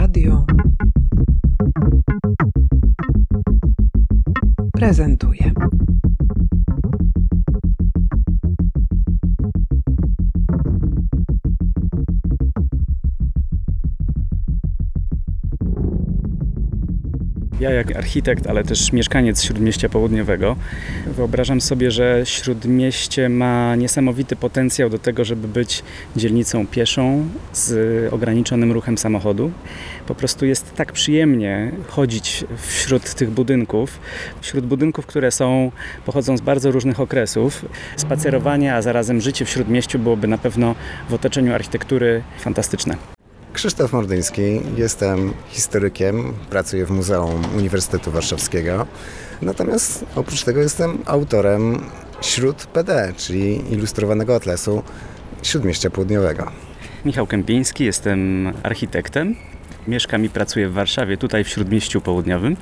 Radio prezentuje. Ja jak architekt, ale też mieszkaniec Śródmieścia Południowego wyobrażam sobie, że Śródmieście ma niesamowity potencjał do tego, żeby być dzielnicą pieszą z ograniczonym ruchem samochodu. Po prostu jest tak przyjemnie chodzić wśród tych budynków, wśród budynków, które pochodzą z bardzo różnych okresów. Spacerowanie, a zarazem życie w Śródmieściu byłoby na pewno w otoczeniu architektury fantastyczne. Krzysztof Mordyński, jestem historykiem, pracuję w Muzeum Uniwersytetu Warszawskiego, natomiast oprócz tego jestem autorem Śród PD, czyli ilustrowanego atlasu Śródmieścia Południowego. Michał Kempiński, jestem architektem, mieszkam i pracuję w Warszawie, tutaj w Śródmieściu Południowym.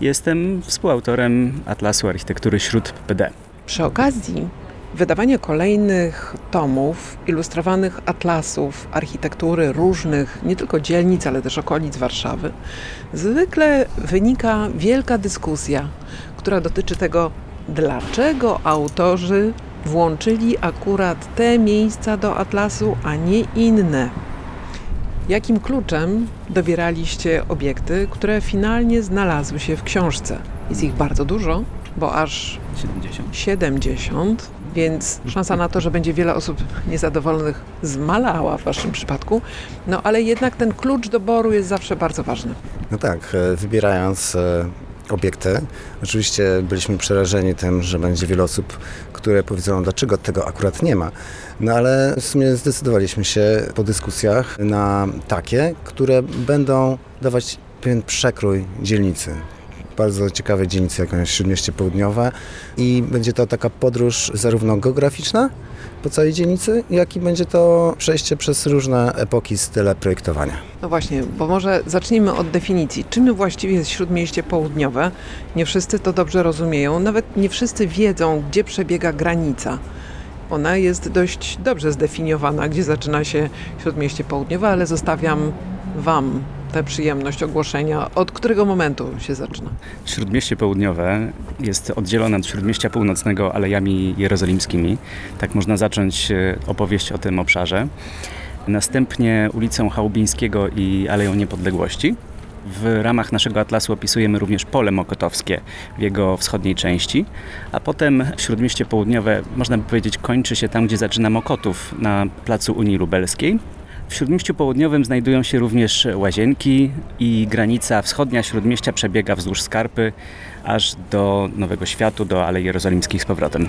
Jestem współautorem atlasu architektury Śród PD. Przy okazji wydawanie kolejnych tomów, ilustrowanych atlasów architektury różnych, nie tylko dzielnic, ale też okolic Warszawy, zwykle wynika wielka dyskusja, która dotyczy tego, dlaczego autorzy włączyli akurat te miejsca do atlasu, a nie inne. Jakim kluczem dobieraliście obiekty, które finalnie znalazły się w książce? Jest ich bardzo dużo, bo aż 70. Więc szansa na to, że będzie wiele osób niezadowolonych, zmalała w waszym przypadku. No ale jednak ten klucz doboru jest zawsze bardzo ważny. No tak, wybierając obiekty, oczywiście byliśmy przerażeni tym, że będzie wiele osób, które powiedzą, dlaczego tego akurat nie ma. No ale w sumie zdecydowaliśmy się po dyskusjach na takie, które będą dawać pewien przekrój dzielnicy. Bardzo ciekawe dzielnice, jakąś Śródmieście Południowe, i będzie to taka podróż zarówno geograficzna po całej dzielnicy, jak i będzie to przejście przez różne epoki, style projektowania. No właśnie, bo może zacznijmy od definicji. Czym właściwie jest Śródmieście Południowe? Nie wszyscy to dobrze rozumieją, nawet nie wszyscy wiedzą, gdzie przebiega granica. Ona jest dość dobrze zdefiniowana, gdzie zaczyna się Śródmieście Południowe, ale zostawiam wam tę przyjemność ogłoszenia, od którego momentu się zaczyna. Śródmieście Południowe jest oddzielone od Śródmieścia Północnego Alejami Jerozolimskimi. Tak można zacząć opowieść o tym obszarze. Następnie ulicą Chałubińskiego i Aleją Niepodległości. W ramach naszego atlasu opisujemy również Pole Mokotowskie w jego wschodniej części, a potem Śródmieście Południowe, można by powiedzieć, kończy się tam, gdzie zaczyna Mokotów na Placu Unii Lubelskiej. W Śródmieściu Południowym znajdują się również Łazienki i granica wschodnia Śródmieścia przebiega wzdłuż Skarpy aż do Nowego Światu, do Alei Jerozolimskich z powrotem.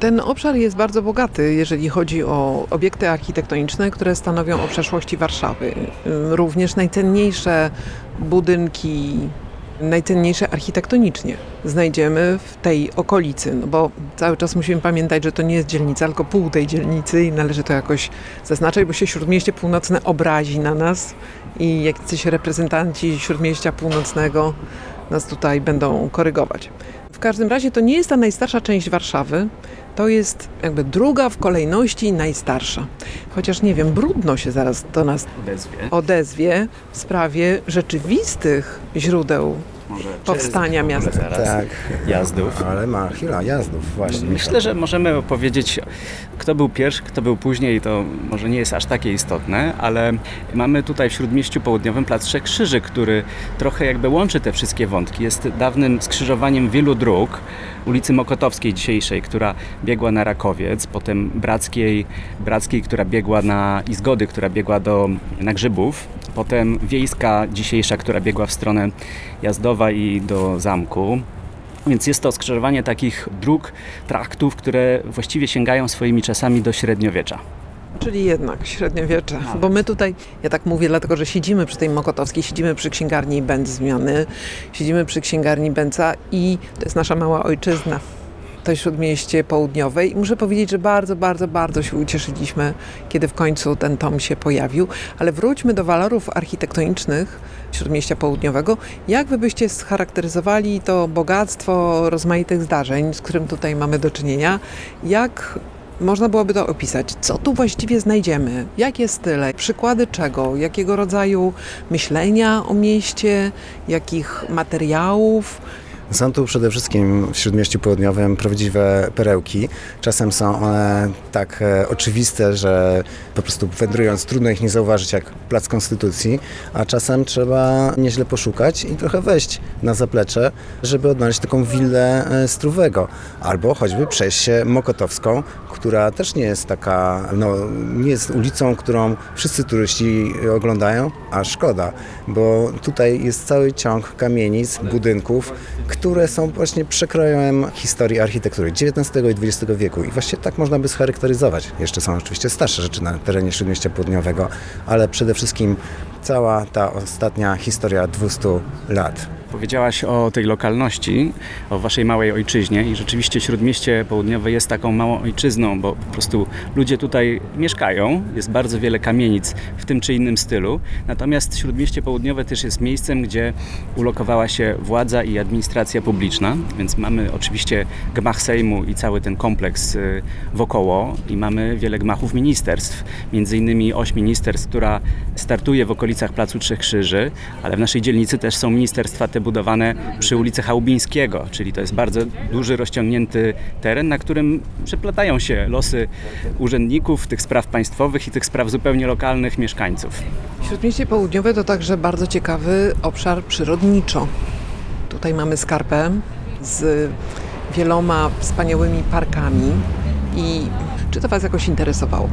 Ten obszar jest bardzo bogaty, jeżeli chodzi o obiekty architektoniczne, które stanowią o przeszłości Warszawy. Również najcenniejsze budynki, najcenniejsze architektonicznie znajdziemy w tej okolicy, no bo cały czas musimy pamiętać, że to nie jest dzielnica, tylko pół tej dzielnicy i należy to jakoś zaznaczać, bo się Śródmieście Północne obrazi na nas i jacyś reprezentanci Śródmieścia Północnego nas tutaj będą korygować. W każdym razie to nie jest ta najstarsza część Warszawy, to jest jakby druga w kolejności najstarsza. Chociaż nie wiem, Brudno się zaraz do nas odezwie w sprawie rzeczywistych źródeł powstania miasta. Tak, Jazdów. Ale ma chwila, Jazdów właśnie. Myślę, że możemy powiedzieć, kto był pierwszy, kto był później, to może nie jest aż takie istotne, ale mamy tutaj w Śródmieściu Południowym Plac Trzech Krzyży, który trochę jakby łączy te wszystkie wątki. Jest dawnym skrzyżowaniem wielu dróg, ulicy Mokotowskiej dzisiejszej, która biegła na Rakowiec, potem Brackiej, która biegła na Izgody, która biegła na Grzybów, potem Wiejska dzisiejsza, która biegła w stronę Jazdowa i do Zamku. Więc jest to skrzyżowanie takich dróg, traktów, które właściwie sięgają swoimi czasami do średniowiecza. Czyli jednak średniowiecze, bo my tutaj, ja tak mówię dlatego, że siedzimy przy tej Mokotowskiej, siedzimy przy Księgarni Bęc Zmiany, siedzimy przy Księgarni Bęca i to jest nasza mała ojczyzna, to Śródmieście Południowe. I muszę powiedzieć, że bardzo, bardzo, bardzo się ucieszyliśmy, kiedy w końcu ten tom się pojawił. Ale wróćmy do walorów architektonicznych Śródmieścia Południowego. Jak wy byście scharakteryzowali to bogactwo rozmaitych zdarzeń, z którym tutaj mamy do czynienia? Jak Można byłoby to opisać. Co tu właściwie znajdziemy? Jakie style? Przykłady czego? Jakiego rodzaju myślenia o mieście? Jakich materiałów? Są tu przede wszystkim w Śródmieściu Południowym prawdziwe perełki. Czasem są one tak oczywiste, że po prostu wędrując trudno ich nie zauważyć, jak Plac Konstytucji, a czasem trzeba nieźle poszukać i trochę wejść na zaplecze, żeby odnaleźć taką willę Struwego. Albo choćby przejść się Mokotowską, która też nie jest taka, nie jest ulicą, którą wszyscy turyści oglądają, a szkoda, bo tutaj jest cały ciąg kamienic, budynków, które są właśnie przekrojem historii architektury XIX i XX wieku i właśnie tak można by scharakteryzować. Jeszcze są oczywiście starsze rzeczy na terenie Śródmieścia Południowego, ale przede wszystkim cała ta ostatnia historia 200 lat. Powiedziałaś o tej lokalności, o waszej małej ojczyźnie i rzeczywiście Śródmieście Południowe jest taką małą ojczyzną, bo po prostu ludzie tutaj mieszkają, jest bardzo wiele kamienic w tym czy innym stylu, natomiast Śródmieście Południowe też jest miejscem, gdzie ulokowała się władza i administracja publiczna, więc mamy oczywiście gmach Sejmu i cały ten kompleks wokoło i mamy wiele gmachów ministerstw, między innymi oś ministerstw, która startuje w okolicach Placu Trzech Krzyży, ale w naszej dzielnicy też są ministerstwa te budowane przy ulicy Chałubińskiego, czyli to jest bardzo duży, rozciągnięty teren, na którym przeplatają się losy urzędników, tych spraw państwowych i tych spraw zupełnie lokalnych mieszkańców. Śródmieście Południowe to także bardzo ciekawy obszar przyrodniczo. Tutaj mamy Skarpę z wieloma wspaniałymi parkami i czy to was jakoś interesowało?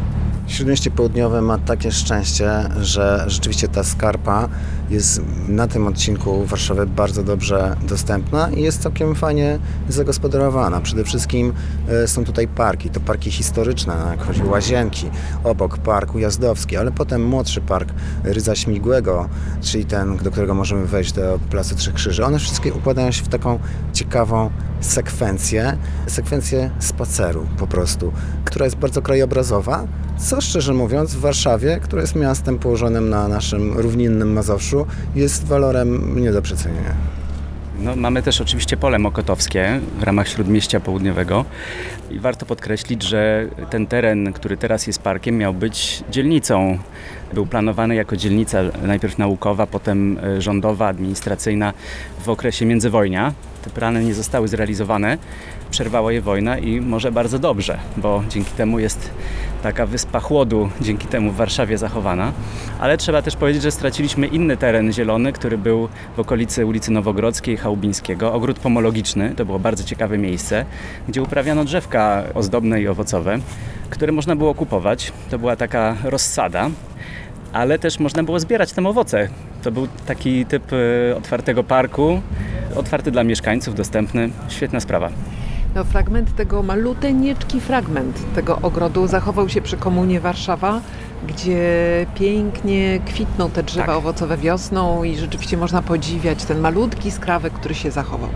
Śródmieście Południowe ma takie szczęście, że rzeczywiście ta Skarpa jest na tym odcinku Warszawy bardzo dobrze dostępna i jest całkiem fajnie zagospodarowana. Przede wszystkim są tutaj parki, to parki historyczne, jak chodzi o Łazienki, obok Park Ujazdowski, ale potem młodszy Park Rydza Śmigłego, czyli ten, do którego możemy wejść do Placu Trzech Krzyży. One wszystkie układają się w taką ciekawą sekwencję spaceru po prostu, która jest bardzo krajobrazowa, co szczerze mówiąc w Warszawie, która jest miastem położonym na naszym równinnym Mazowszu, jest walorem nie do przecenienia. No, mamy też oczywiście Pole Mokotowskie w ramach Śródmieścia Południowego i warto podkreślić, że ten teren, który teraz jest parkiem, miał być dzielnicą. Był planowany jako dzielnica najpierw naukowa, potem rządowa, administracyjna w okresie międzywojnia. Te plany nie zostały zrealizowane, przerwała je wojna i może bardzo dobrze, bo dzięki temu jest taka wyspa chłodu, dzięki temu w Warszawie zachowana. Ale trzeba też powiedzieć, że straciliśmy inny teren zielony, który był w okolicy ulicy Nowogrodzkiej, Chałubińskiego. Ogród Pomologiczny, to było bardzo ciekawe miejsce, gdzie uprawiano drzewka ozdobne i owocowe, które można było kupować. To była taka rozsada, ale też można było zbierać tam owoce. To był taki typ otwartego parku, otwarty dla mieszkańców, dostępny. Świetna sprawa. No, fragment tego, maluteńki fragment tego ogrodu zachował się przy Komunie Warszawa, gdzie pięknie kwitną te drzewa owocowe wiosną i rzeczywiście można podziwiać ten malutki skrawek, który się zachował.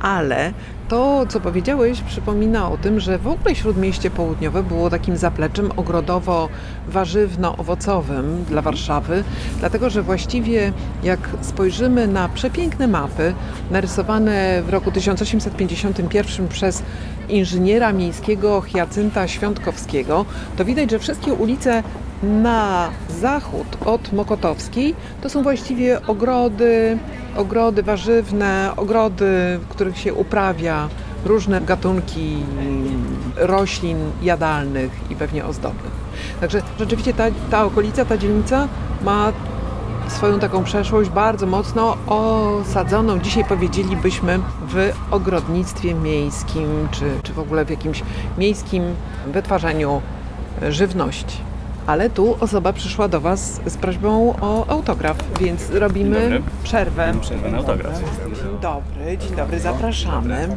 Ale to, co powiedziałeś, przypomina o tym, że w ogóle Śródmieście Południowe było takim zapleczem ogrodowo-warzywno-owocowym dla Warszawy, dlatego że właściwie jak spojrzymy na przepiękne mapy narysowane w roku 1851 przez inżyniera miejskiego Hiacynta Świątkowskiego, to widać, że wszystkie ulice na zachód od Mokotowskiej to są właściwie ogrody warzywne, ogrody, w których się uprawia różne gatunki roślin jadalnych i pewnie ozdobnych. Także rzeczywiście ta okolica, ta dzielnica ma swoją taką przeszłość bardzo mocno osadzoną, dzisiaj powiedzielibyśmy, w ogrodnictwie miejskim, czy w ogóle w jakimś miejskim wytwarzaniu żywności. Ale tu osoba przyszła do was z prośbą o autograf, więc robimy przerwę. Przerwę na autograf. Dzień dobry, zapraszamy.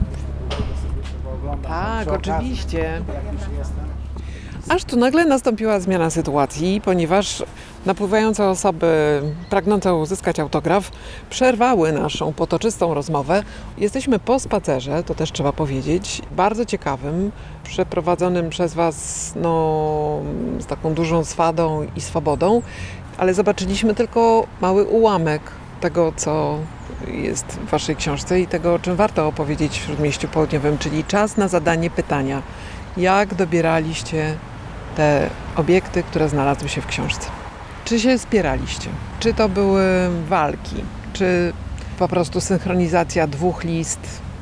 Tak, oczywiście. Aż tu nagle nastąpiła zmiana sytuacji, ponieważ napływające osoby pragnące uzyskać autograf przerwały naszą potoczystą rozmowę. Jesteśmy po spacerze, to też trzeba powiedzieć, bardzo ciekawym, przeprowadzonym przez was z taką dużą swadą i swobodą, ale zobaczyliśmy tylko mały ułamek tego, co jest w waszej książce i tego, o czym warto opowiedzieć w Śródmieściu Południowym, czyli czas na zadanie pytania. jak dobieraliście te obiekty, które znalazły się w książce. Czy się spieraliście? Czy to były walki? Czy po prostu synchronizacja dwóch list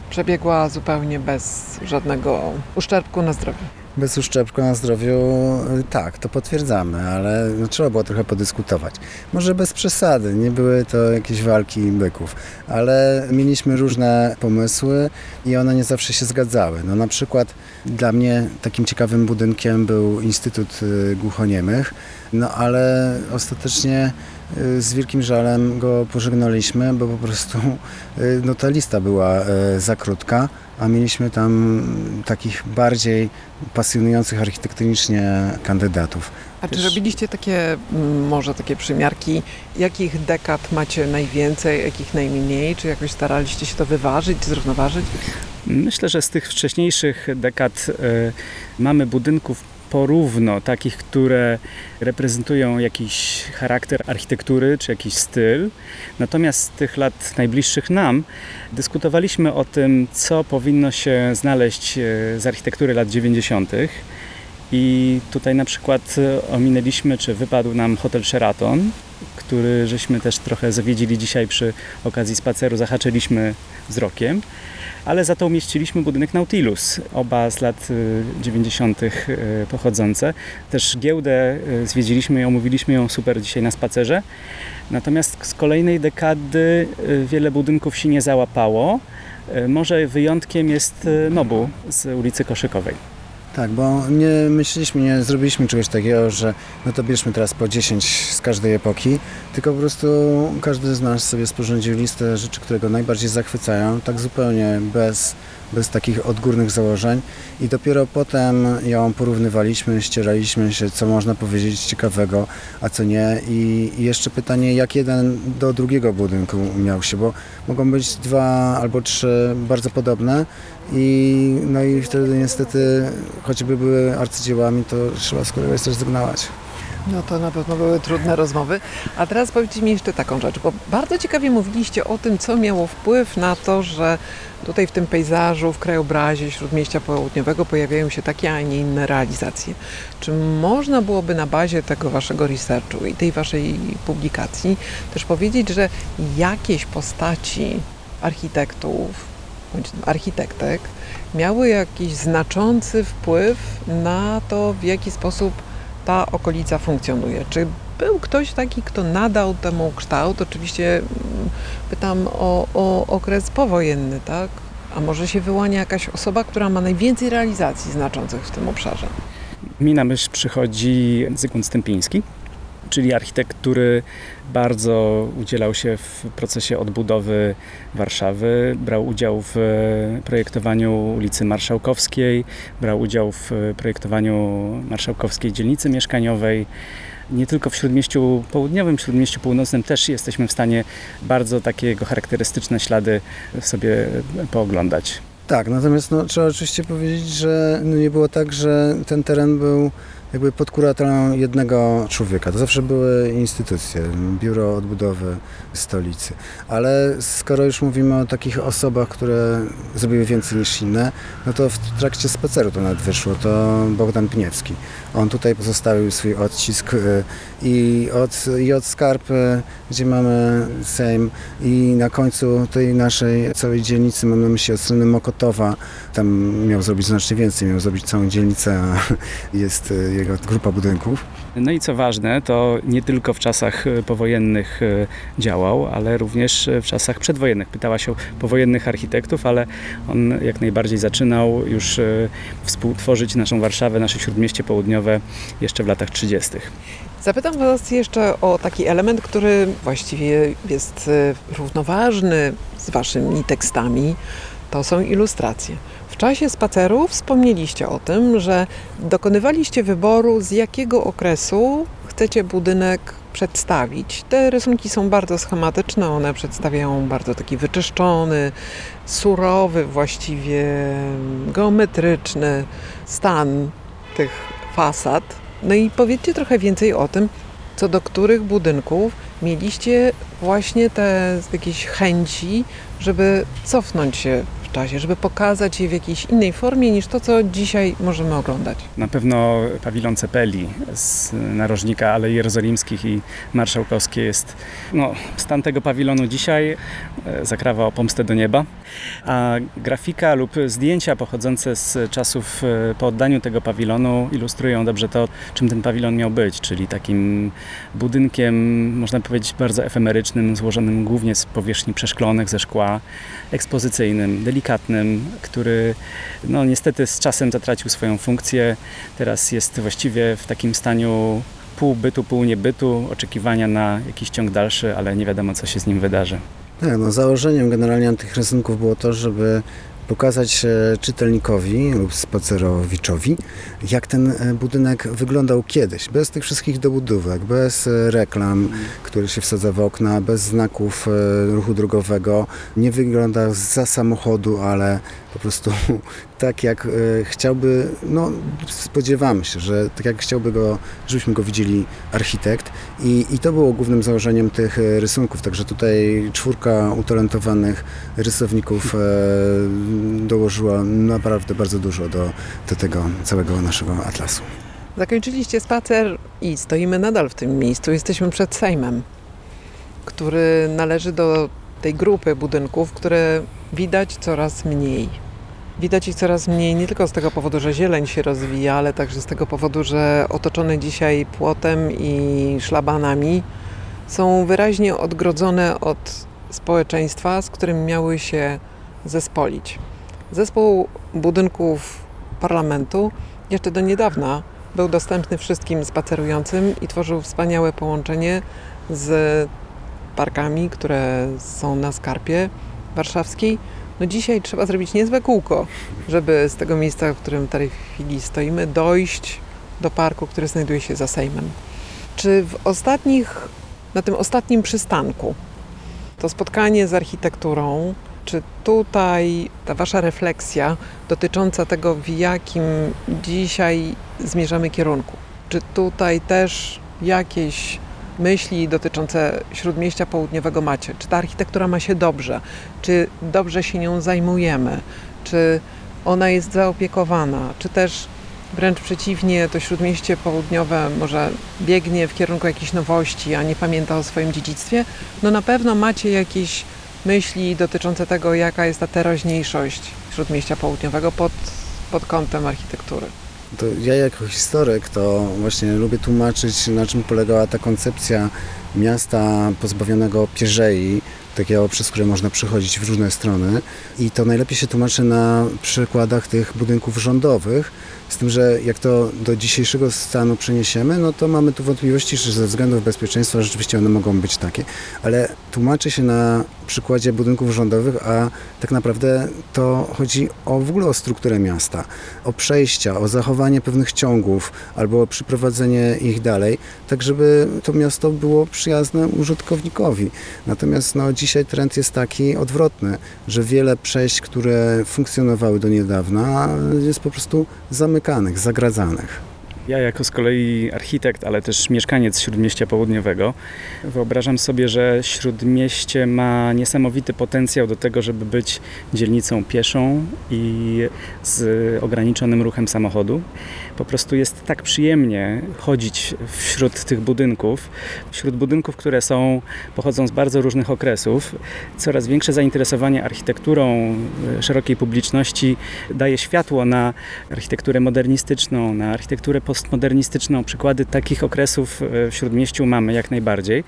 przebiegła zupełnie bez żadnego uszczerbku na zdrowiu? Bez uszczerbku na zdrowiu, tak, to potwierdzamy, ale trzeba było trochę podyskutować. Może bez przesady, nie były to jakieś walki byków, ale mieliśmy różne pomysły i one nie zawsze się zgadzały. No, na przykład dla mnie takim ciekawym budynkiem był Instytut Głuchoniemych, no ale ostatecznie z wielkim żalem go pożegnaliśmy, bo po prostu no, ta lista była za krótka, a mieliśmy tam takich bardziej pasjonujących architektonicznie kandydatów. A czy robiliście takie, może takie przymiarki, jakich dekad macie najwięcej, jakich najmniej? Czy jakoś staraliście się to wyważyć, zrównoważyć? Myślę, że z tych wcześniejszych dekad mamy budynków porówno takich, które reprezentują jakiś charakter architektury czy jakiś styl. Natomiast z tych lat najbliższych nam dyskutowaliśmy o tym, co powinno się znaleźć z architektury lat 90. I tutaj na przykład ominęliśmy, czy wypadł nam hotel Sheraton, który żeśmy też trochę zawiedzili dzisiaj przy okazji spaceru, zahaczyliśmy wzrokiem, ale za to umieściliśmy budynek Nautilus, oba z lat 90. pochodzące. Też Giełdę zwiedziliśmy i omówiliśmy ją super dzisiaj na spacerze. Natomiast z kolejnej dekady wiele budynków się nie załapało. Może wyjątkiem jest Nobu z ulicy Koszykowej. Tak, bo nie myśleliśmy, nie zrobiliśmy czegoś takiego, że no to bierzmy teraz po 10 z każdej epoki, tylko po prostu każdy z nas sobie sporządził listę rzeczy, które go najbardziej zachwycają, tak zupełnie bez takich odgórnych założeń i dopiero potem ją porównywaliśmy, ścieraliśmy się, co można powiedzieć ciekawego, a co nie. I jeszcze pytanie, jak jeden do drugiego budynku miał się, bo mogą być dwa albo trzy bardzo podobne i no i wtedy niestety, choćby były arcydziełami, to trzeba z kolei coś zrezygnować. No to na pewno były trudne rozmowy. A teraz powiedzcie mi jeszcze taką rzecz, bo bardzo ciekawie mówiliście o tym, co miało wpływ na to, że tutaj w tym pejzażu, w krajobrazie Śródmieścia Południowego pojawiają się takie, a nie inne realizacje. Czy można byłoby na bazie tego waszego researchu i tej waszej publikacji też powiedzieć, że jakieś postaci architektów bądź architektek miały jakiś znaczący wpływ na to, w jaki sposób ta okolica funkcjonuje? Czy był ktoś taki, kto nadał temu kształt? Oczywiście pytam o okres powojenny, tak? A może się wyłania jakaś osoba, która ma najwięcej realizacji znaczących w tym obszarze? Mi na myśl przychodzi Zygmunt Stępiński, czyli architekt, który bardzo udzielał się w procesie odbudowy Warszawy, brał udział w projektowaniu ulicy Marszałkowskiej, brał udział w projektowaniu Marszałkowskiej Dzielnicy Mieszkaniowej. Nie tylko w Śródmieściu Południowym, w Śródmieściu Północnym też jesteśmy w stanie bardzo takie jego charakterystyczne ślady sobie pooglądać. Tak, natomiast no, trzeba oczywiście powiedzieć, że nie było tak, że ten teren był jakby pod kuratelą jednego człowieka. To zawsze były instytucje, Biuro Odbudowy Stolicy. Ale skoro już mówimy o takich osobach, które zrobiły więcej niż inne, no to w trakcie spaceru to nawet wyszło, to Bogdan Pniewski. On tutaj pozostawił swój odcisk i od Skarpy, gdzie mamy Sejm, i na końcu tej naszej całej dzielnicy, mam na myśli od strony Mokotowa, tam miał zrobić znacznie więcej, miał zrobić całą dzielnicę, a jest grupa budynków. No i co ważne, to nie tylko w czasach powojennych działał, ale również w czasach przedwojennych. Pytałaś o powojennych architektów, ale on jak najbardziej zaczynał już współtworzyć naszą Warszawę, nasze Śródmieście Południowe jeszcze w latach 30. Zapytam was jeszcze o taki element, który właściwie jest równoważny z waszymi tekstami. To są ilustracje. W czasie spaceru wspomnieliście o tym, że dokonywaliście wyboru, z jakiego okresu chcecie budynek przedstawić. Te rysunki są bardzo schematyczne, one przedstawiają bardzo taki wyczyszczony, surowy, właściwie geometryczny stan tych fasad. No i powiedzcie trochę więcej o tym, co do których budynków mieliście właśnie te jakieś chęci, żeby cofnąć się w czasie, żeby pokazać je w jakiejś innej formie niż to, co dzisiaj możemy oglądać. Na pewno pawilon Cepeli z narożnika Alei Jerozolimskich i Marszałkowskiej jest stan tego pawilonu dzisiaj, zakrawa o pomstę do nieba, a grafika lub zdjęcia pochodzące z czasów po oddaniu tego pawilonu ilustrują dobrze to, czym ten pawilon miał być, czyli takim budynkiem, można powiedzieć, bardzo efemerycznym, złożonym głównie z powierzchni przeszklonych, ze szkła, ekspozycyjnym, delikatnym, który niestety z czasem zatracił swoją funkcję. Teraz jest właściwie w takim staniu pół bytu, pół niebytu, oczekiwania na jakiś ciąg dalszy, ale nie wiadomo, co się z nim wydarzy. Tak, założeniem generalnie tych rysunków było to, żeby pokazać czytelnikowi lub spacerowiczowi, jak ten budynek wyglądał kiedyś, bez tych wszystkich dobudówek, bez reklam, które się wsadza w okna, bez znaków ruchu drogowego. Nie wygląda za samochodu, ale po prostu tak, jak chciałby, spodziewamy się, że tak jak chciałby go, żebyśmy go widzieli architekt i to było głównym założeniem tych rysunków. Także tutaj czwórka utalentowanych rysowników dołożyła naprawdę bardzo dużo do tego całego naszego atlasu. Zakończyliście spacer i stoimy nadal w tym miejscu. Jesteśmy przed Sejmem, który należy do tej grupy budynków, które widać coraz mniej. Widać ich coraz mniej nie tylko z tego powodu, że zieleń się rozwija, ale także z tego powodu, że otoczone dzisiaj płotem i szlabanami są wyraźnie odgrodzone od społeczeństwa, z którym miały się zespolić. Zespół budynków parlamentu jeszcze do niedawna był dostępny wszystkim spacerującym i tworzył wspaniałe połączenie z parkami, które są na Skarpie warszawskiej. Dzisiaj trzeba zrobić niezłe kółko, żeby z tego miejsca, w którym w tej chwili stoimy, dojść do parku, który znajduje się za Sejmem. Czy na tym ostatnim przystanku to spotkanie z architekturą, czy tutaj ta wasza refleksja dotycząca tego, w jakim dzisiaj zmierzamy kierunku? Czy tutaj też jakieś myśli dotyczące Śródmieścia Południowego macie? Czy ta architektura ma się dobrze? Czy dobrze się nią zajmujemy? Czy ona jest zaopiekowana? Czy też wręcz przeciwnie, to Śródmieście Południowe może biegnie w kierunku jakichś nowości, a nie pamięta o swoim dziedzictwie? Na pewno macie jakieś myśli dotyczące tego, jaka jest ta teraźniejszość Śródmieścia Południowego pod kątem architektury. To ja jako historyk to właśnie lubię tłumaczyć, na czym polegała ta koncepcja miasta pozbawionego pierzei, takiego, przez które można przechodzić w różne strony. I to najlepiej się tłumaczy na przykładach tych budynków rządowych, z tym, że jak to do dzisiejszego stanu przeniesiemy, to mamy tu wątpliwości, że ze względów bezpieczeństwa rzeczywiście one mogą być takie. Ale tłumaczy się na przykładzie budynków rządowych, a tak naprawdę to chodzi w ogóle o strukturę miasta, o przejścia, o zachowanie pewnych ciągów albo o przyprowadzenie ich dalej, tak żeby to miasto było przyjazne użytkownikowi. Natomiast dzisiaj trend jest taki odwrotny, że wiele przejść, które funkcjonowały do niedawna, jest po prostu zamykanych, zagradzanych. Ja jako z kolei architekt, ale też mieszkaniec Śródmieścia Południowego wyobrażam sobie, że Śródmieście ma niesamowity potencjał do tego, żeby być dzielnicą pieszą i z ograniczonym ruchem samochodu. Po prostu jest tak przyjemnie chodzić wśród tych budynków, które pochodzą z bardzo różnych okresów. Coraz większe zainteresowanie architekturą szerokiej publiczności daje światło na architekturę modernistyczną, na architekturę postmodernistyczną. Przykłady takich okresów w Śródmieściu mamy jak najbardziej.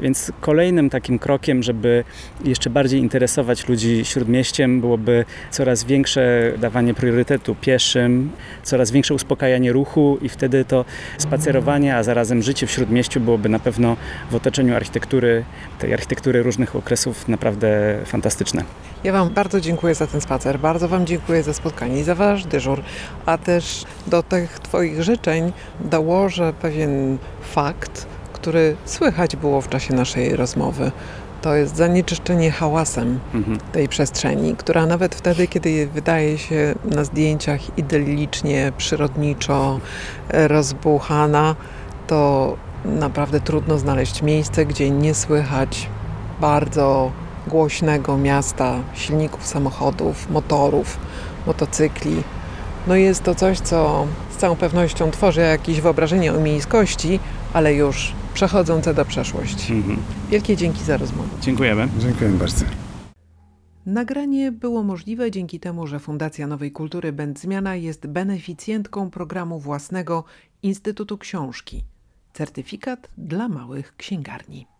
Więc kolejnym takim krokiem, żeby jeszcze bardziej interesować ludzi Śródmieściem, byłoby coraz większe dawanie priorytetu pieszym, coraz większe uspokajanie ruchu i wtedy to spacerowanie, a zarazem życie w Śródmieściu byłoby na pewno w otoczeniu architektury, tej architektury różnych okresów naprawdę fantastyczne. Ja Wam bardzo dziękuję za ten spacer, bardzo Wam dziękuję za spotkanie i za Wasz dyżur, a też do tych Twoich życzeń dołożę pewien fakt, który słychać było w czasie naszej rozmowy. To jest zanieczyszczenie hałasem tej przestrzeni, która nawet wtedy, kiedy wydaje się na zdjęciach idyllicznie, przyrodniczo rozbuchana, to naprawdę trudno znaleźć miejsce, gdzie nie słychać bardzo głośnego miasta, silników samochodów, motorów, motocykli. No jest to coś, co z całą pewnością tworzy jakieś wyobrażenie o miejskości, ale już przechodzące do przeszłości. Wielkie dzięki za rozmowę. Dziękujemy. Dziękujemy bardzo. Nagranie było możliwe dzięki temu, że Fundacja Nowej Kultury Bęc Zmiana jest beneficjentką programu własnego Instytutu Książki. Certyfikat dla małych księgarni.